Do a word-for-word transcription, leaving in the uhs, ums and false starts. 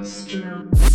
Astro.